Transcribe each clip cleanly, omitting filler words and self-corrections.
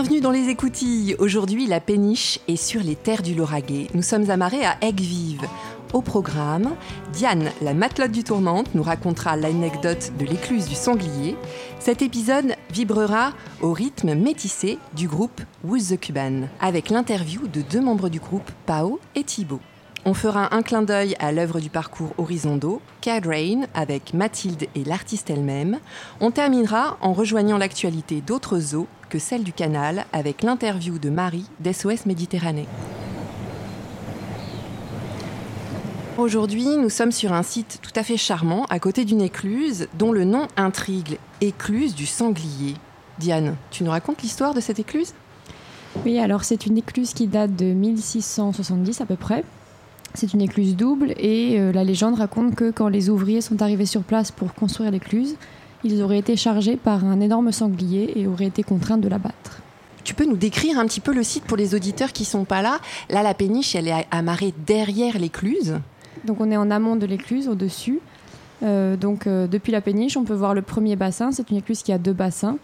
Bienvenue dans les écoutilles. Aujourd'hui, la péniche est sur les terres du Lauragais. Nous sommes amarrés à Aigues-Vives. Au programme, Diane, la matelote du Tourmente, nous racontera l'anecdote de l'écluse du sanglier. Cet épisode vibrera au rythme métissé du groupe Who's the Cuban, avec l'interview de deux membres du groupe, Pao et Thibaut. On fera un clin d'œil à l'œuvre du parcours Horizon d'eau, Care Drain, avec Mathilde et l'artiste elle-même. On terminera en rejoignant l'actualité d'autres zoos que celle du canal, avec l'interview de Marie d'SOS Méditerranée. Aujourd'hui, nous sommes sur un site tout à fait charmant, à côté d'une écluse, dont le nom intrigue, Écluse du sanglier. Diane, tu nous racontes l'histoire de cette écluse ? Oui, alors c'est une écluse qui date de 1670 à peu près. C'est une écluse double et la légende raconte que quand les ouvriers sont arrivés sur place pour construire l'écluse, ils auraient été chargés par un énorme sanglier et auraient été contraints de l'abattre. Tu peux nous décrire un petit peu le site pour les auditeurs qui ne sont pas là ? Là, la péniche, elle est amarrée derrière l'écluse. Donc on est en amont de l'écluse, au-dessus. Depuis la péniche, on peut voir le premier bassin. C'est une écluse qui a deux bassins.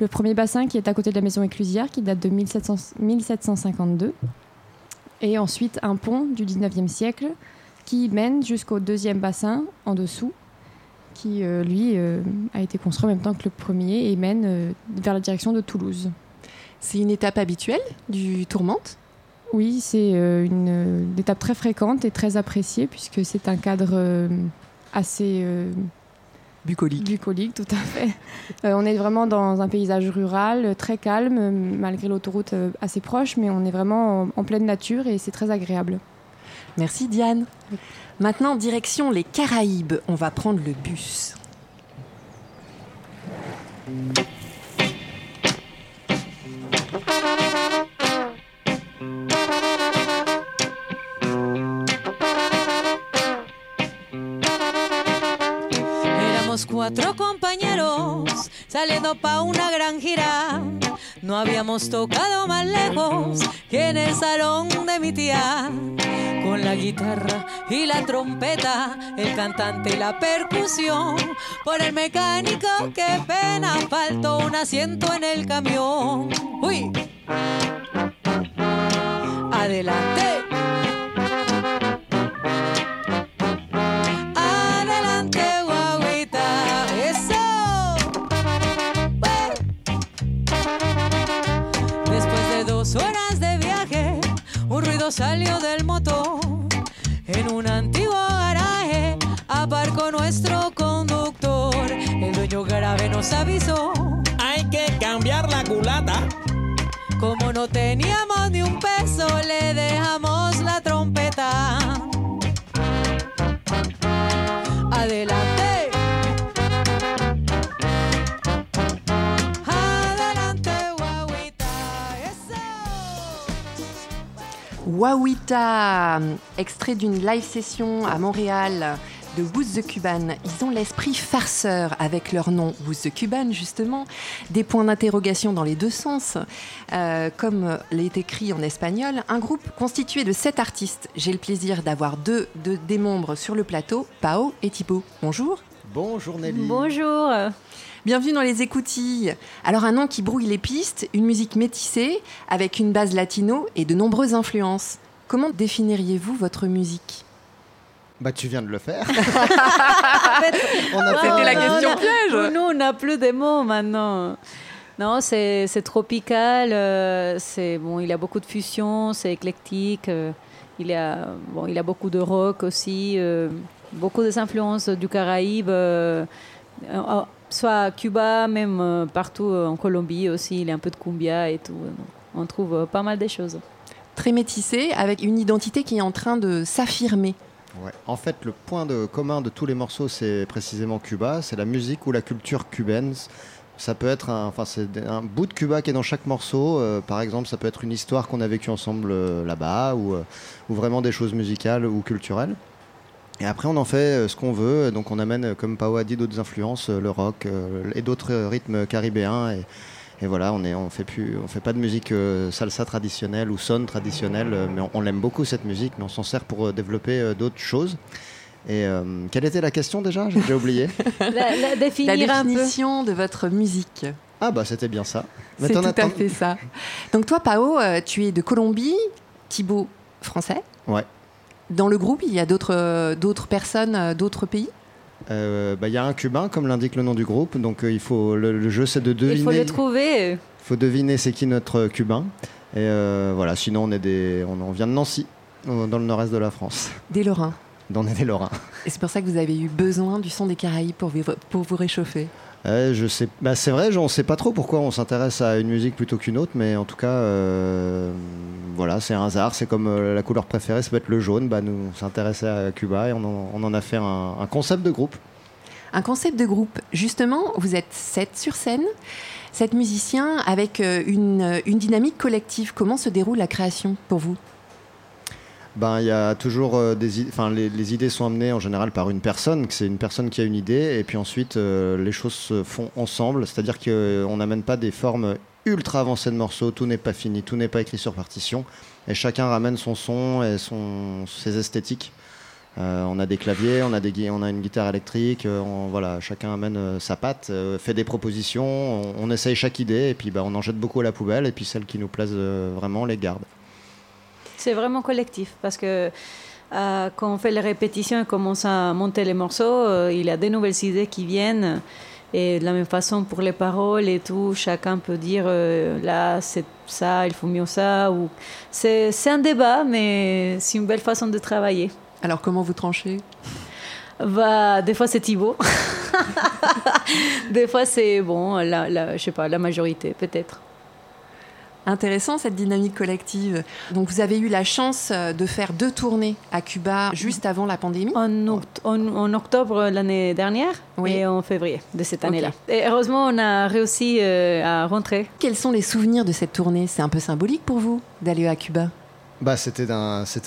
Le premier bassin qui est à côté de la maison éclusière, qui date de 1752. Et ensuite un pont du 19e siècle qui mène jusqu'au deuxième bassin en dessous qui, a été construit en même temps que le premier et mène vers la direction de Toulouse. C'est une étape habituelle du Tourmente ? Oui, c'est une étape très fréquente et très appréciée puisque c'est un cadre assez... bucolique. Bucolique, tout à fait. On est vraiment dans un paysage rural, très calme, malgré l'autoroute assez proche, mais on est vraiment en pleine nature et c'est très agréable. Merci Diane. Oui. Maintenant, direction les Caraïbes. On va prendre le bus. Cuatro compañeros saliendo pa' una gran gira. No habíamos tocado más lejos que en el salón de mi tía. Con la guitarra y la trompeta, el cantante y la percusión. Por el mecánico, qué pena, faltó un asiento en el camión. ¡Uy! ¡Adelante! Salió del motor en un antiguo garaje, aparcó nuestro conductor. El dueño grave nos avisó: hay que cambiar la culata. Como no teníamos ni un peso, le dejamos la trompeta. Adelante. Wawita, extrait d'une live session à Montréal de Who's the Cuban. Ils ont l'esprit farceur avec leur nom Who's the Cuban, justement. Des points d'interrogation dans les deux sens. Comme l'est écrit en espagnol, un groupe constitué de 7 artistes. J'ai le plaisir d'avoir des membres sur le plateau, Pao et Thibaut. Bonjour. Bonjour Nelly. Bonjour. Bienvenue dans les écoutilles. Alors un nom qui brouille les pistes, une musique métissée, avec une base latino et de nombreuses influences. Comment définiriez-vous votre musique ? Bah tu viens de le faire. C'était la question piège. Nous, on n'a plus de mots maintenant. Non, c'est tropical, il a beaucoup de fusion, c'est éclectique, il a beaucoup de rock aussi, beaucoup des influences du Caraïbe, soit à Cuba, même partout en Colombie aussi, il y a un peu de cumbia et tout. On trouve pas mal de choses. Très métissé, avec une identité qui est en train de s'affirmer. Ouais. En fait, le point commun de tous les morceaux, c'est précisément Cuba. C'est la musique ou la culture cubaine. Ça peut être c'est un bout de Cuba qui est dans chaque morceau. Par exemple, ça peut être une histoire qu'on a vécue ensemble là-bas ou vraiment des choses musicales ou culturelles. Et après, on en fait ce qu'on veut. Donc, on amène, comme Pao a dit, d'autres influences, le rock et d'autres rythmes caribéens. Et voilà, on fait pas de musique salsa traditionnelle ou son traditionnelle, mais on l'aime beaucoup cette musique, mais on s'en sert pour développer d'autres choses. Et quelle était la question déjà ? J'ai oublié. La définition de votre musique. Ah bah c'était bien ça. Mais c'est tout à fait ça. Donc toi, Pao, tu es de Colombie, Thibaut, français. Ouais. Dans le groupe, il y a d'autres personnes, d'autres pays ? Bah, y a un Cubain, comme l'indique le nom du groupe. Donc il faut, le jeu, c'est de deviner. Il faut le trouver. Il faut deviner c'est qui notre Cubain. Et voilà, sinon on vient de Nancy, dans le nord-est de la France. Des Lorrains. On est des Lorrains. Et c'est pour ça que vous avez eu besoin du son des Caraïbes pour vous réchauffer. Je sais, bah c'est vrai, on ne sait pas trop pourquoi on s'intéresse à une musique plutôt qu'une autre, mais en tout cas, voilà, c'est un hasard. C'est comme la couleur préférée, ça peut être le jaune. Bah, nous, on s'intéressait à Cuba et on en a fait un concept de groupe. Un concept de groupe. Justement, vous êtes 7 sur scène, 7 musiciens avec une dynamique collective. Comment se déroule la création pour vous ? Ben, il y a toujours les idées sont amenées en général par une personne, c'est une personne qui a une idée, et puis ensuite les choses se font ensemble, c'est-à-dire qu'on n'amène pas des formes ultra avancées de morceaux, tout n'est pas fini, tout n'est pas écrit sur partition, et chacun ramène son son et ses esthétiques. On a des claviers, on a une guitare électrique, voilà, chacun amène sa patte, fait des propositions, on essaye chaque idée, et puis ben, on en jette beaucoup à la poubelle, et puis celles qui nous plaisent vraiment, on les garde. C'est vraiment collectif parce que quand on fait les répétitions et commence à monter les morceaux, il y a des nouvelles idées qui viennent, et de la même façon pour les paroles et tout, chacun peut dire là c'est ça, il faut mieux ça, ou... c'est un débat, mais c'est une belle façon de travailler. Alors comment vous tranchez ? Bah, des fois c'est Thibaut, des fois c'est je sais pas, la majorité peut-être. Intéressant cette dynamique collective. Donc vous avez eu la chance de faire 2 tournées à Cuba juste avant la pandémie. En octobre l'année dernière, oui. Et en février de cette année-là. Okay. Et heureusement on a réussi à rentrer. Quels sont les souvenirs de cette tournée ? C'est un peu symbolique pour vous d'aller à Cuba ? Bah, c'était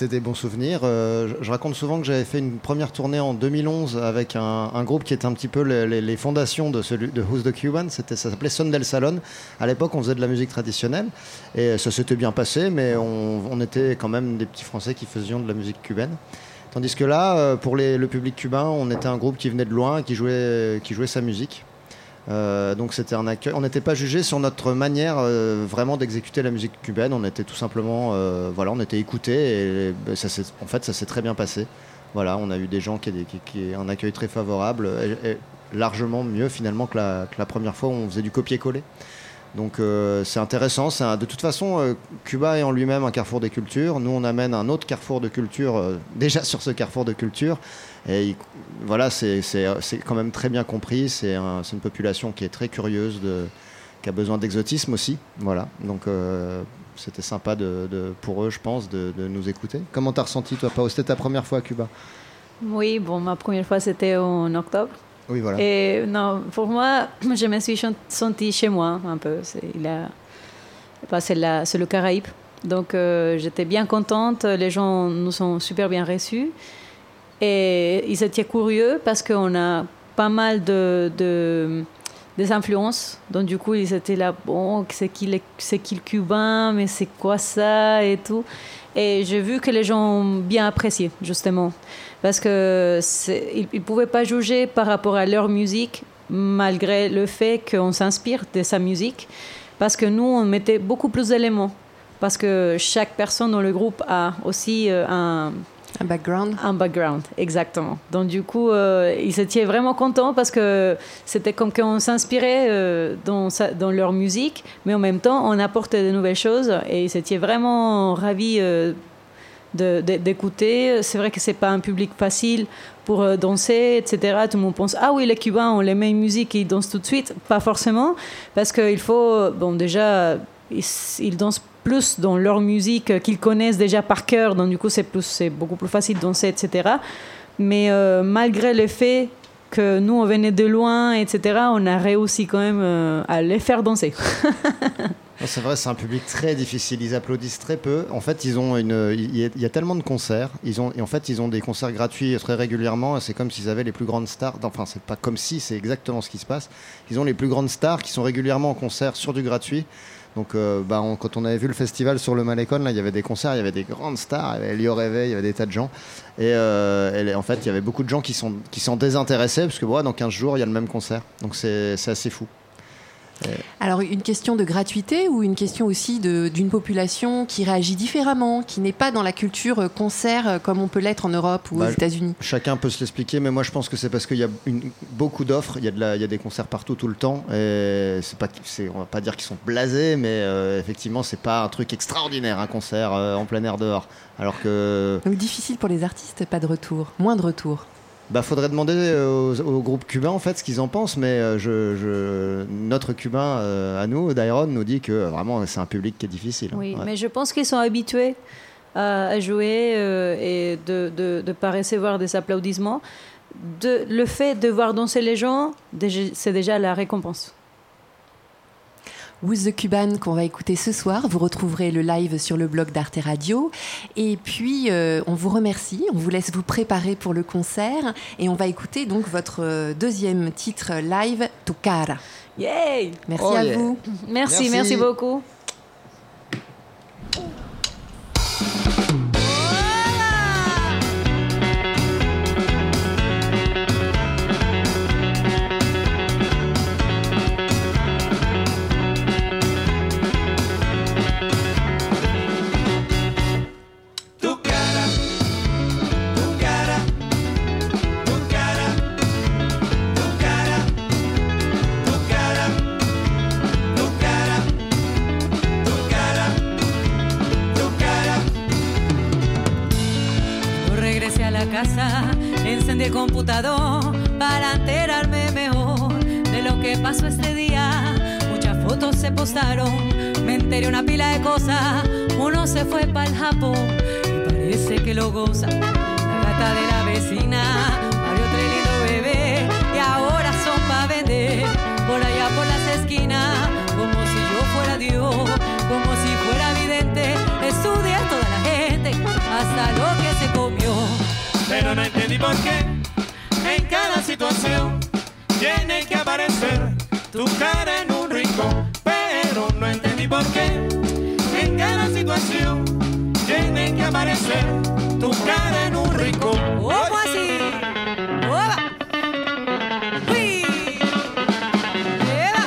des bons souvenirs. Je raconte souvent que j'avais fait une première tournée en 2011 avec un groupe qui était un petit peu les fondations de Who's the Cuban. Ça s'appelait Son del Salon. À l'époque, on faisait de la musique traditionnelle et ça s'était bien passé, mais on était quand même des petits Français qui faisions de la musique cubaine. Tandis que là, pour le public cubain, on était un groupe qui venait de loin, qui jouait sa musique. Donc c'était un accueil. On n'était pas jugé sur notre manière vraiment d'exécuter la musique cubaine. On était tout simplement, on était écoutés et ça s'est très bien passé. Voilà, on a eu des gens qui un accueil très favorable et largement mieux finalement que la première fois où on faisait du copier-coller. Donc c'est intéressant. De toute façon, Cuba est en lui-même un carrefour des cultures. Nous, on amène un autre carrefour de culture déjà sur ce carrefour de culture. Et voilà, c'est quand même très bien compris. C'est une population qui est très curieuse, qui a besoin d'exotisme aussi. Voilà. Donc c'était sympa pour eux, je pense, de nous écouter. Comment t'as ressenti, toi, Pao ? C'était ta première fois à Cuba ? Oui, ma première fois, c'était en octobre. Oui, voilà. Et non, pour moi, je me suis sentie chez moi un peu. C'est le Caraïbe. Donc, j'étais bien contente. Les gens nous ont super bien reçus. Et ils étaient curieux parce qu'on a pas mal des influences. Donc, du coup, ils étaient là, c'est qui le Cubain, mais c'est quoi ça et tout. Et j'ai vu que les gens ont bien apprécié, justement. Parce qu'ils ne pouvaient pas juger par rapport à leur musique, malgré le fait qu'on s'inspire de sa musique. Parce que nous, on mettait beaucoup plus d'éléments. Parce que chaque personne dans le groupe a aussi un background. Un background, exactement. Donc du coup, ils étaient vraiment contents parce que c'était comme qu'on s'inspirait dans leur musique, mais en même temps, on apportait de nouvelles choses et ils étaient vraiment ravis d'écouter. C'est vrai que c'est pas un public facile pour danser, etc. Tout le monde pense, ah oui, les Cubains, on les met une musique et ils dansent tout de suite. Pas forcément, parce qu'il faut, déjà, ils dansent plus dans leur musique qu'ils connaissent déjà par cœur, donc du coup c'est beaucoup plus facile de danser, etc. Mais malgré le fait que nous on venait de loin, etc., on a réussi quand même à les faire danser. Non, c'est vrai, c'est un public très difficile. Ils applaudissent très peu. En fait, il y a tellement de concerts. Ils ont des concerts gratuits très régulièrement. Et c'est comme s'ils avaient les plus grandes stars. Enfin, c'est pas comme si, c'est exactement ce qui se passe. Ils ont les plus grandes stars qui sont régulièrement en concert sur du gratuit. Donc, quand on avait vu le festival sur le Malécon, là, il y avait des concerts, il y avait des grandes stars. Il y avait Elio Réveil, il y avait des tas de gens. Et en fait, il y avait beaucoup de gens qui s'en désintéressaient parce que, dans 15 jours, il y a le même concert. Donc, c'est assez fou. Alors, une question de gratuité ou une question aussi d'une population qui réagit différemment, qui n'est pas dans la culture concert comme on peut l'être en Europe ou aux États-Unis. Chacun peut se l'expliquer, mais moi je pense que c'est parce qu'il y a beaucoup d'offres, il y a des concerts partout tout le temps, et on va pas dire qu'ils sont blasés, mais effectivement c'est pas un truc extraordinaire, un concert en plein air dehors. Alors que... Donc difficile pour les artistes, pas de retour, moins de retour. Bah, faudrait demander au groupe cubain en fait ce qu'ils en pensent, mais notre cubain à nous, Dairon, nous dit que vraiment c'est un public qui est difficile. Oui, ouais. Mais je pense qu'ils sont habitués à jouer et de pas recevoir des applaudissements. Le fait de voir danser les gens, c'est déjà la récompense. Who's the Cuban qu'on va écouter ce soir. Vous retrouverez le live sur le blog d'Arte Radio. Et puis, on vous remercie. On vous laisse vous préparer pour le concert. Et on va écouter donc votre deuxième titre live, Tukara. Yay! Merci à vous. Merci beaucoup. Encendí el computador para enterarme mejor de lo que pasó este día. Muchas fotos se postaron, me enteré una pila de cosas. Uno se fue para el Japón y parece que lo goza. La gata de la vecina parió tres lindos bebés y ahora son pa' vender por allá por las esquinas. Como si yo fuera Dios, como si fuera vidente. Estudia a toda la gente hasta lo que se comió. Pero no entendí por qué en cada situación tiene que aparecer tu cara en un rincón. Pero no entendí por qué en cada situación tiene que aparecer tu cara en un rincón. ¿Cómo así? ¡Oba! ¡Uy! ¡Eva!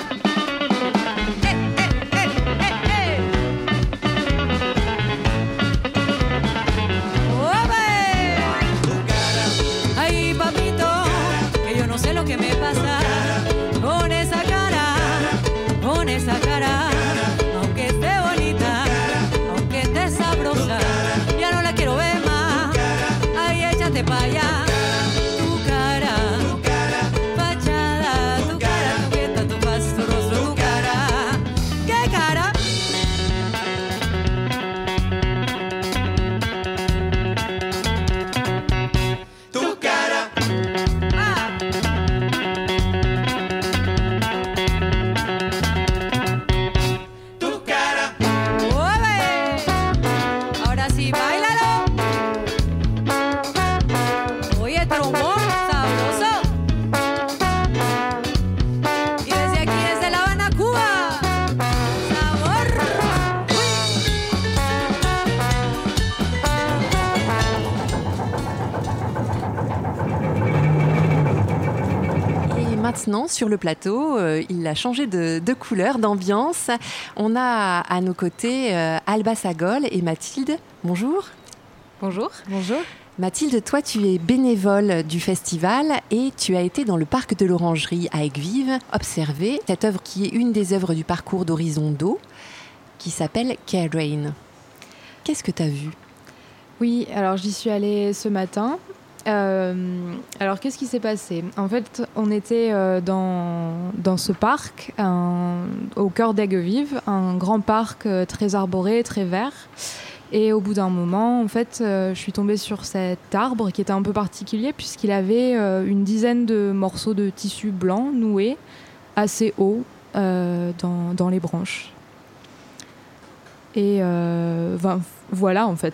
¿Qué me pasa con esa cara, aunque esté bonita, aunque esté sabrosa, ya no la quiero ver más, ay échate pa' allá. Maintenant, sur le plateau, il a changé de couleur, d'ambiance. On a à nos côtés Alba Sagols et Mathilde. Bonjour. Bonjour. Bonjour. Mathilde, toi, tu es bénévole du festival et tu as été dans le parc de l'Orangerie à Aigues-Vives observer cette œuvre qui est une des œuvres du parcours d'Horizon d'eau qui s'appelle Care Drain. Qu'est-ce que tu as vu ? Oui, alors j'y suis allée ce matin. Alors qu'est-ce qui s'est passé ? En fait, on était dans ce parc au cœur d'Aigues-Vives, un grand parc très arboré, très vert. Et au bout d'un moment, en fait, je suis tombée sur cet arbre qui était un peu particulier puisqu'il avait une dizaine de morceaux de tissu blanc noués assez haut dans les branches. Et voilà en fait.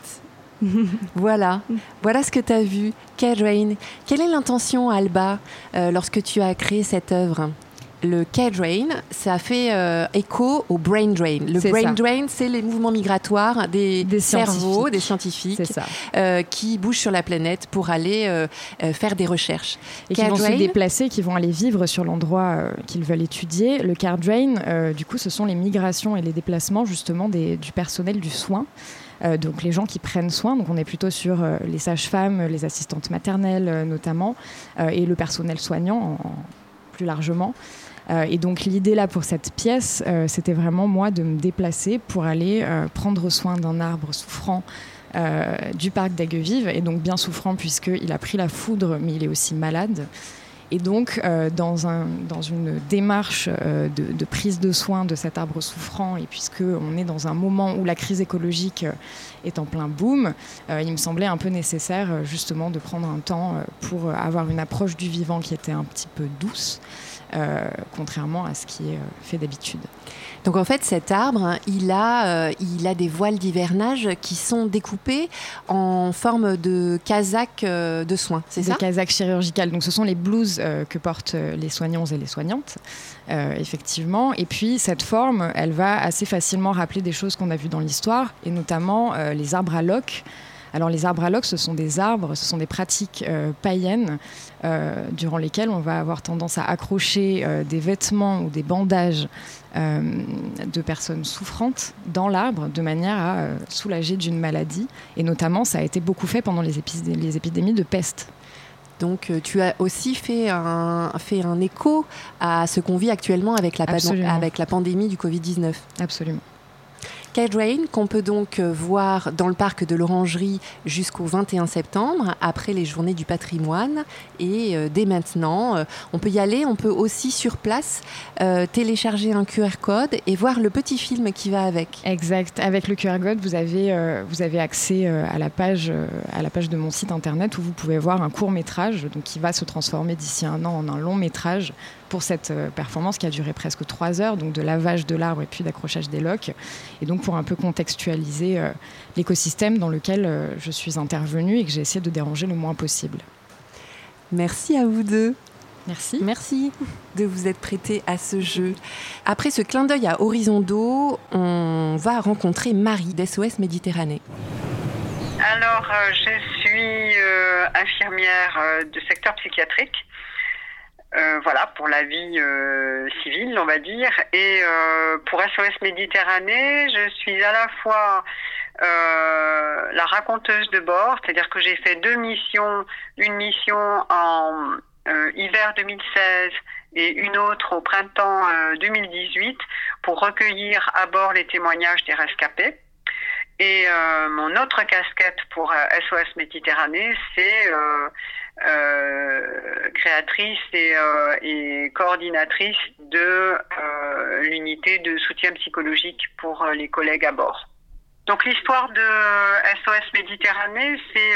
Voilà ce que tu as vu. Care Drain, quelle est l'intention, Alba, lorsque tu as créé cette œuvre ? le Care Drain, ça fait écho au Brain Drain. Le c'est Brain ça. Drain, c'est les mouvements migratoires des cerveaux, des scientifiques qui bougent sur la planète pour aller faire des recherches. Et Care qui vont Drain, se déplacer, qui vont aller vivre sur l'endroit qu'ils veulent étudier. Le Care Drain, du coup, ce sont les migrations et les déplacements justement du personnel du soin. Donc les gens qui prennent soin, donc on est plutôt sur les sages-femmes, les assistantes maternelles notamment, et le personnel soignant plus largement. Et donc l'idée là pour cette pièce, c'était vraiment moi de me déplacer pour aller prendre soin d'un arbre souffrant du parc d'Aigues-Vives, et donc bien souffrant puisqu'il a pris la foudre, mais il est aussi malade. Et donc, dans une démarche de prise de soin de cet arbre souffrant, et puisqu'on est dans un moment où la crise écologique est en plein boom, il me semblait un peu nécessaire justement de prendre un temps pour avoir une approche du vivant qui était un petit peu douce, contrairement à ce qui est fait d'habitude. Donc en fait, cet arbre, il a des voiles d'hivernage qui sont découpées en forme de casaques de soins, c'est ça ? Des casaques chirurgicales. Donc ce sont les blouses que portent les soignants et les soignantes, effectivement. Et puis cette forme, elle va assez facilement rappeler des choses qu'on a vues dans l'histoire, et notamment les arbres à loques. Alors les arbres à loques, ce sont des pratiques païennes durant lesquelles on va avoir tendance à accrocher des vêtements ou des bandages de personnes souffrantes dans l'arbre de manière à soulager d'une maladie. Et notamment, ça a été beaucoup fait pendant les épidémies de peste. Donc, tu as aussi fait un écho à ce qu'on vit actuellement avec la pandémie du Covid-19. Absolument. Care Drain, qu'on peut donc voir dans le parc de l'Orangerie jusqu'au 21 septembre, après les journées du patrimoine. Et dès maintenant, on peut y aller. On peut aussi, sur place, télécharger un QR code et voir le petit film qui va avec. Exact. Avec le QR code, vous avez accès à la page de mon site internet où vous pouvez voir un court métrage donc, qui va se transformer d'ici un an en un long métrage pour cette performance qui a duré presque 3 heures, donc de lavage de l'arbre et puis d'accrochage des loques. Et donc pour un peu contextualiser l'écosystème dans lequel je suis intervenue et que j'ai essayé de déranger le moins possible. Merci à vous deux. Merci. Merci de vous être prêtés à ce jeu. Après ce clin d'œil à Horizon d'eau, on va rencontrer Marie d'SOS Méditerranée. Alors, je suis infirmière de secteur psychiatrique. Voilà, pour la vie civile, on va dire. Et pour SOS Méditerranée, je suis à la fois la raconteuse de bord, c'est-à-dire que j'ai fait 2 missions, une mission en hiver 2016 et une autre au printemps 2018 pour recueillir à bord les témoignages des rescapés. Et mon autre casquette pour SOS Méditerranée, c'est créatrice et coordinatrice de l'unité de soutien psychologique pour les collègues à bord. Donc l'histoire de SOS Méditerranée, c'est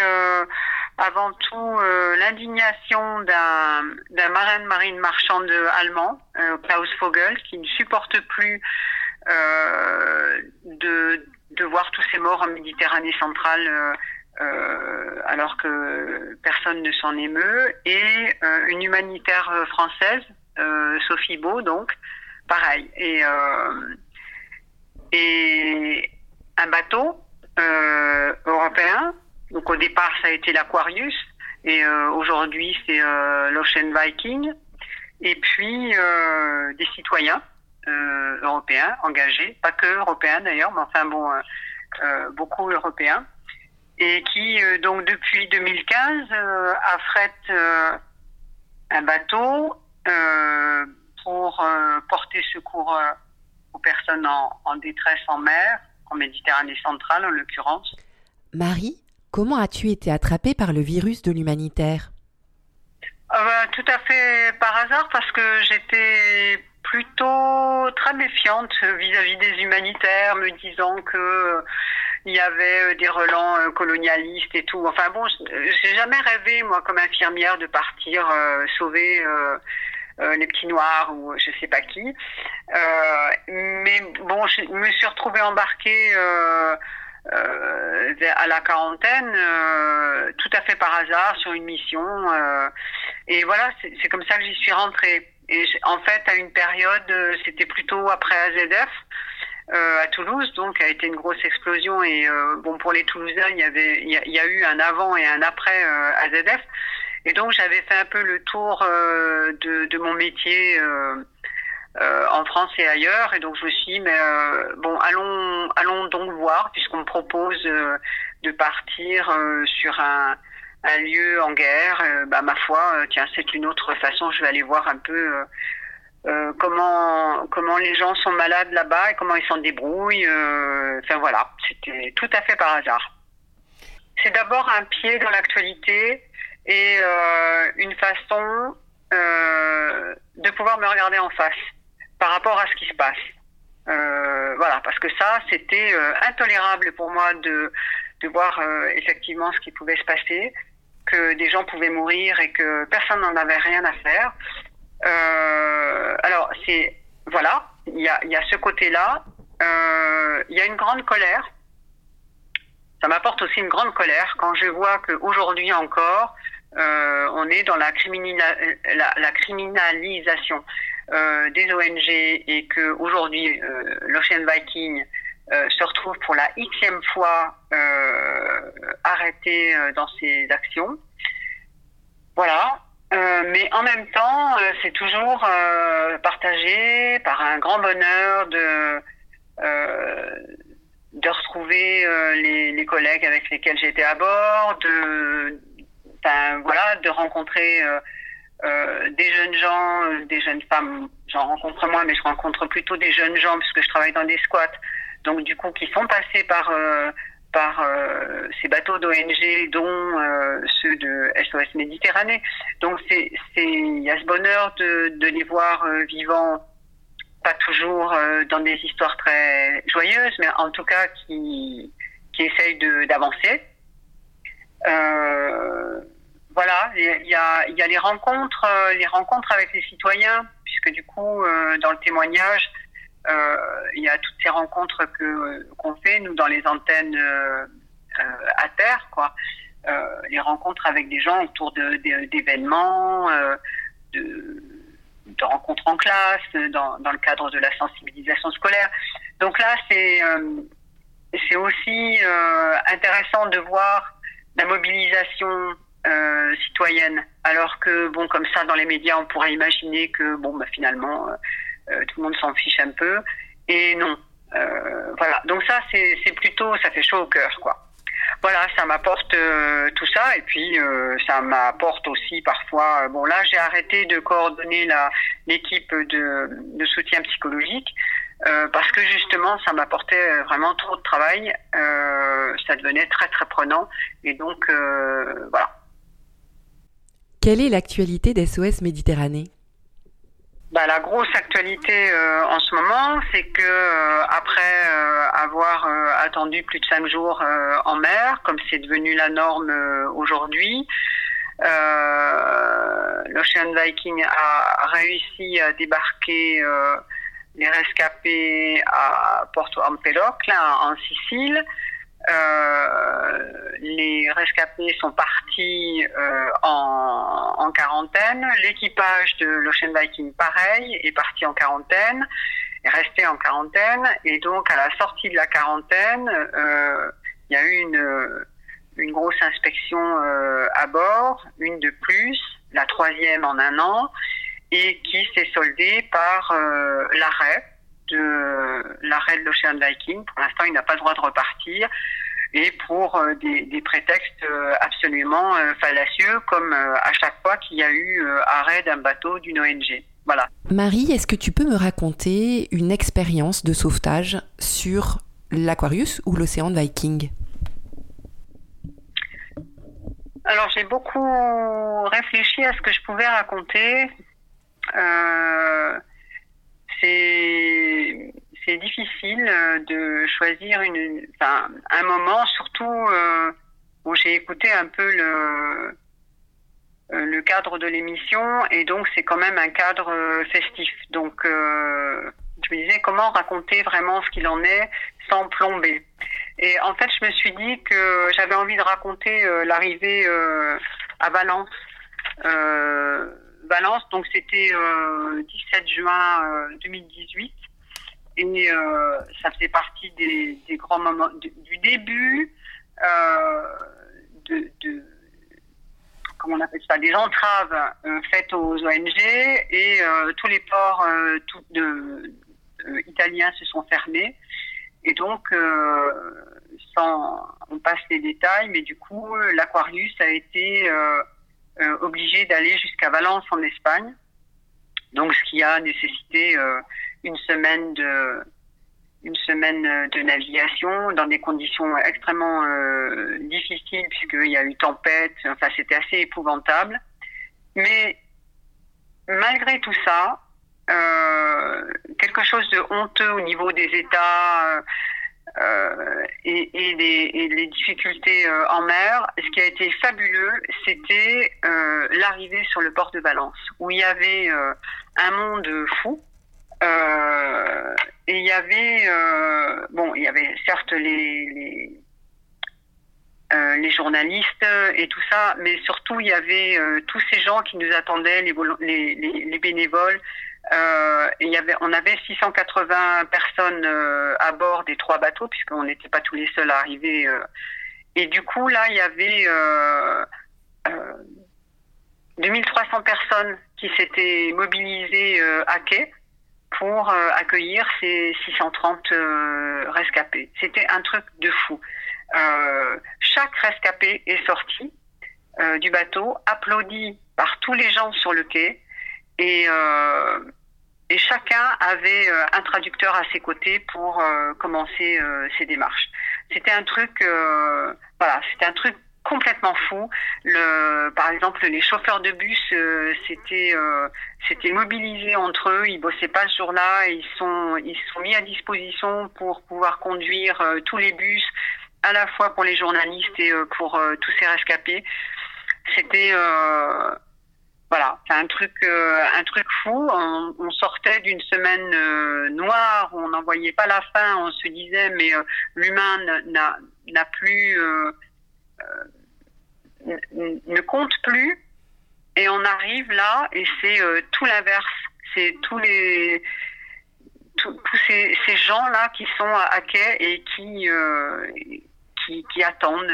avant tout l'indignation d'un marin de marine marchande allemand, Klaus Vogel, qui ne supporte plus de voir tous ces morts en Méditerranée centrale alors que personne ne s'en émeut, et une humanitaire française, Sophie Beau, donc, pareil. Et un bateau européen, donc au départ ça a été l'Aquarius, et aujourd'hui c'est l'Ocean Viking, et puis des citoyens européens, engagés, pas que européens d'ailleurs, mais enfin bon, beaucoup européens, et qui donc depuis 2015 affrète un bateau pour porter secours aux personnes en détresse en mer, en Méditerranée centrale en l'occurrence. Marie, comment as-tu été attrapée par le virus de l'humanitaire ? Tout à fait par hasard, parce que j'étais plutôt très méfiante vis-à-vis des humanitaires, me disant que il y avait des relents colonialistes et tout. Enfin bon, j'ai jamais rêvé, moi, comme infirmière, de partir sauver les petits noirs ou je sais pas qui. Mais bon, je me suis retrouvée embarquée à la quarantaine, tout à fait par hasard, sur une mission. Et voilà, c'est comme ça que j'y suis rentrée. Et en fait, à une période, c'était plutôt après AZF à Toulouse, donc a été une grosse explosion. Et bon, pour les Toulousains, il y a eu un avant et un après AZF. Et donc, j'avais fait un peu le tour de mon métier en France et ailleurs. Et donc, je me suis dit, mais bon, allons donc voir, puisqu'on me propose de partir sur un lieu en guerre. Bah, ma foi, tiens, c'est une autre façon. Je vais aller voir un peu comment les gens sont malades là-bas et comment ils s'en débrouillent. Enfin, voilà, c'était tout à fait par hasard. C'est d'abord un pied dans l'actualité et une façon de pouvoir me regarder en face par rapport à ce qui se passe. Voilà, parce que ça, c'était intolérable pour moi de voir effectivement ce qui pouvait se passer, que des gens pouvaient mourir et que personne n'en avait rien à faire. Alors, c'est voilà, il y a ce côté-là. Il y a une grande colère. Ça m'apporte aussi une grande colère quand je vois qu'aujourd'hui encore, on est dans la criminalisation des ONG et qu'aujourd'hui, l'Ocean Viking se retrouve pour la xème fois arrêté dans ses actions. Voilà. Mais en même temps, c'est toujours partagé par un grand bonheur de retrouver les collègues avec lesquels j'étais à bord, de rencontrer des jeunes gens, des jeunes femmes. J'en rencontre moins, mais je rencontre plutôt des jeunes gens puisque je travaille dans des squats. Donc du coup, qui sont passés par ces bateaux d'ONG, dont ceux de SOS Méditerranée. Donc il y a ce bonheur de les voir vivants, pas toujours dans des histoires très joyeuses, mais en tout cas qui essayent d'avancer. Voilà, il y a les rencontres avec les citoyens, puisque du coup, dans le témoignage, il y a toutes ces rencontres qu'on fait, nous, dans les antennes à terre, quoi. Les rencontres avec des gens autour d'événements, de rencontres en classe, dans le cadre de la sensibilisation scolaire. Donc là, c'est aussi intéressant de voir la mobilisation citoyenne, alors que, bon, comme ça, dans les médias, on pourrait imaginer que, bon, bah, finalement, tout le monde s'en fiche un peu, et non. Voilà, donc ça, c'est plutôt, ça fait chaud au cœur, quoi. Voilà, ça m'apporte tout ça, et puis ça m'apporte aussi parfois... bon, là, j'ai arrêté de coordonner l'équipe de soutien psychologique, parce que justement, ça m'apportait vraiment trop de travail, ça devenait très, très prenant, et donc, voilà. Quelle est l'actualité d'SOS Méditerranée ? Bah, la grosse actualité en ce moment, c'est que après avoir attendu plus de 5 jours en mer, comme c'est devenu la norme aujourd'hui, l'Ocean Viking a réussi à débarquer les rescapés à Porto Empedocle, en Sicile. Les rescapés sont partis en quarantaine. L'équipage de l'Ocean Viking, pareil, est parti en quarantaine, est resté en quarantaine. Et donc, à la sortie de la quarantaine, il y a eu une grosse inspection à bord, une de plus, la 3e en 1 an, et qui s'est soldée par l'arrêt de l'Ocean Viking. Pour l'instant, il n'a pas le droit de repartir, et pour des prétextes absolument fallacieux, comme à chaque fois qu'il y a eu arrêt d'un bateau d'une ONG. Voilà. Marie, est-ce que tu peux me raconter une expérience de sauvetage sur l'Aquarius ou l'Océan Viking ? Alors, j'ai beaucoup réfléchi à ce que je pouvais raconter. C'est difficile de choisir un moment, surtout où j'ai écouté un peu le cadre de l'émission, et donc c'est quand même un cadre festif. Donc je me disais comment raconter vraiment ce qu'il en est sans plomber. Et en fait, je me suis dit que j'avais envie de raconter l'arrivée à Valence Valence, donc c'était 17 juin 2018. Et ça faisait partie des grands moments du début comment on appelle ça, des entraves faites aux ONG, et tous les ports italiens se sont fermés. Et donc, on passe les détails, mais du coup, l'Aquarius a été obligé d'aller jusqu'à Valence en Espagne. Donc, ce qui a nécessité une semaine de navigation dans des conditions extrêmement difficiles, puisqu'il y a eu tempête, enfin c'était assez épouvantable. Mais malgré tout ça, quelque chose de honteux au niveau des États et les difficultés en mer. Ce qui a été fabuleux, c'était l'arrivée sur le port de Valence, où il y avait un monde fou. Et il y avait, il y avait certes les journalistes et tout ça, mais surtout il y avait tous ces gens qui nous attendaient, les bénévoles. Et on avait 680 personnes à bord des trois bateaux, puisqu'on n'était pas tous les seuls à arriver. Et du coup, là, il y avait 2300 personnes qui s'étaient mobilisées à quai pour accueillir ces 630 rescapés. C'était un truc de fou. Chaque rescapé est sorti du bateau, applaudi par tous les gens sur le quai, et chacun avait un traducteur à ses côtés pour commencer ses démarches. C'était un truc, c'était un truc complètement fou. Par exemple, les chauffeurs de bus s'étaient mobilisés entre eux. Ils bossaient pas ce jour-là. Ils sont mis à disposition pour pouvoir conduire tous les bus, à la fois pour les journalistes et pour tous ces rescapés. C'était c'est un truc fou. On sortait d'une semaine noire. On n'en voyait pas la fin. On se disait mais l'humain n'a plus ne compte plus, et on arrive là et c'est tout l'inverse. C'est tous ces gens là qui sont à quai et qui attendent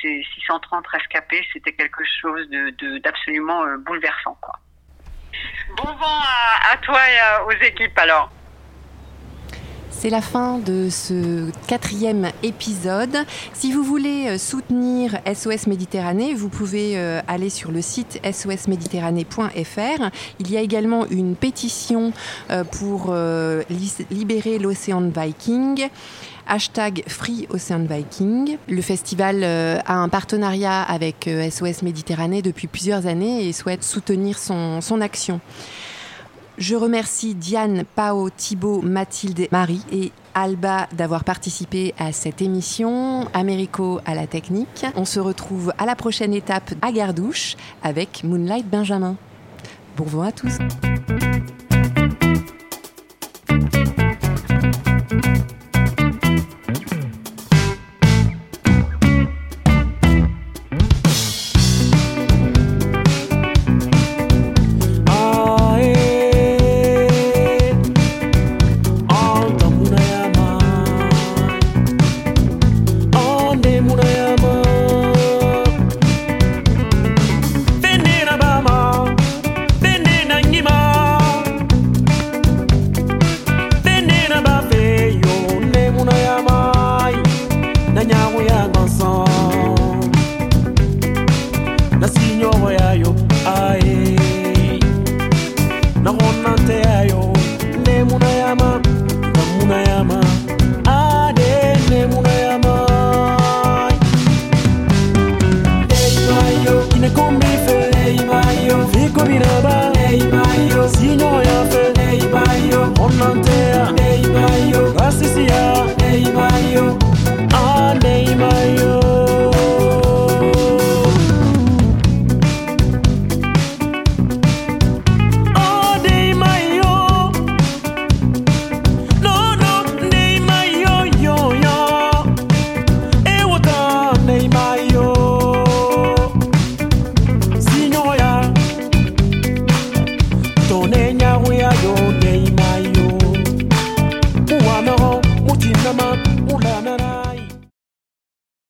ces 630 rescapés. C'était quelque chose d'absolument bouleversant, quoi. Bon vent à toi et aux équipes alors. C'est la fin de ce 4e épisode. Si vous voulez soutenir SOS Méditerranée, vous pouvez aller sur le site sosméditerranée.fr. Il y a également une pétition pour libérer l'Ocean Viking. #FreeOceanViking. Le festival a un partenariat avec SOS Méditerranée depuis plusieurs années et souhaite soutenir son action. Je remercie Diane, Pao, Thibaut, Mathilde, Marie et Alba d'avoir participé à cette émission, Américo à la technique. On se retrouve à la prochaine étape à Gardouche avec Moonlight Benjamin. Bon vent à tous.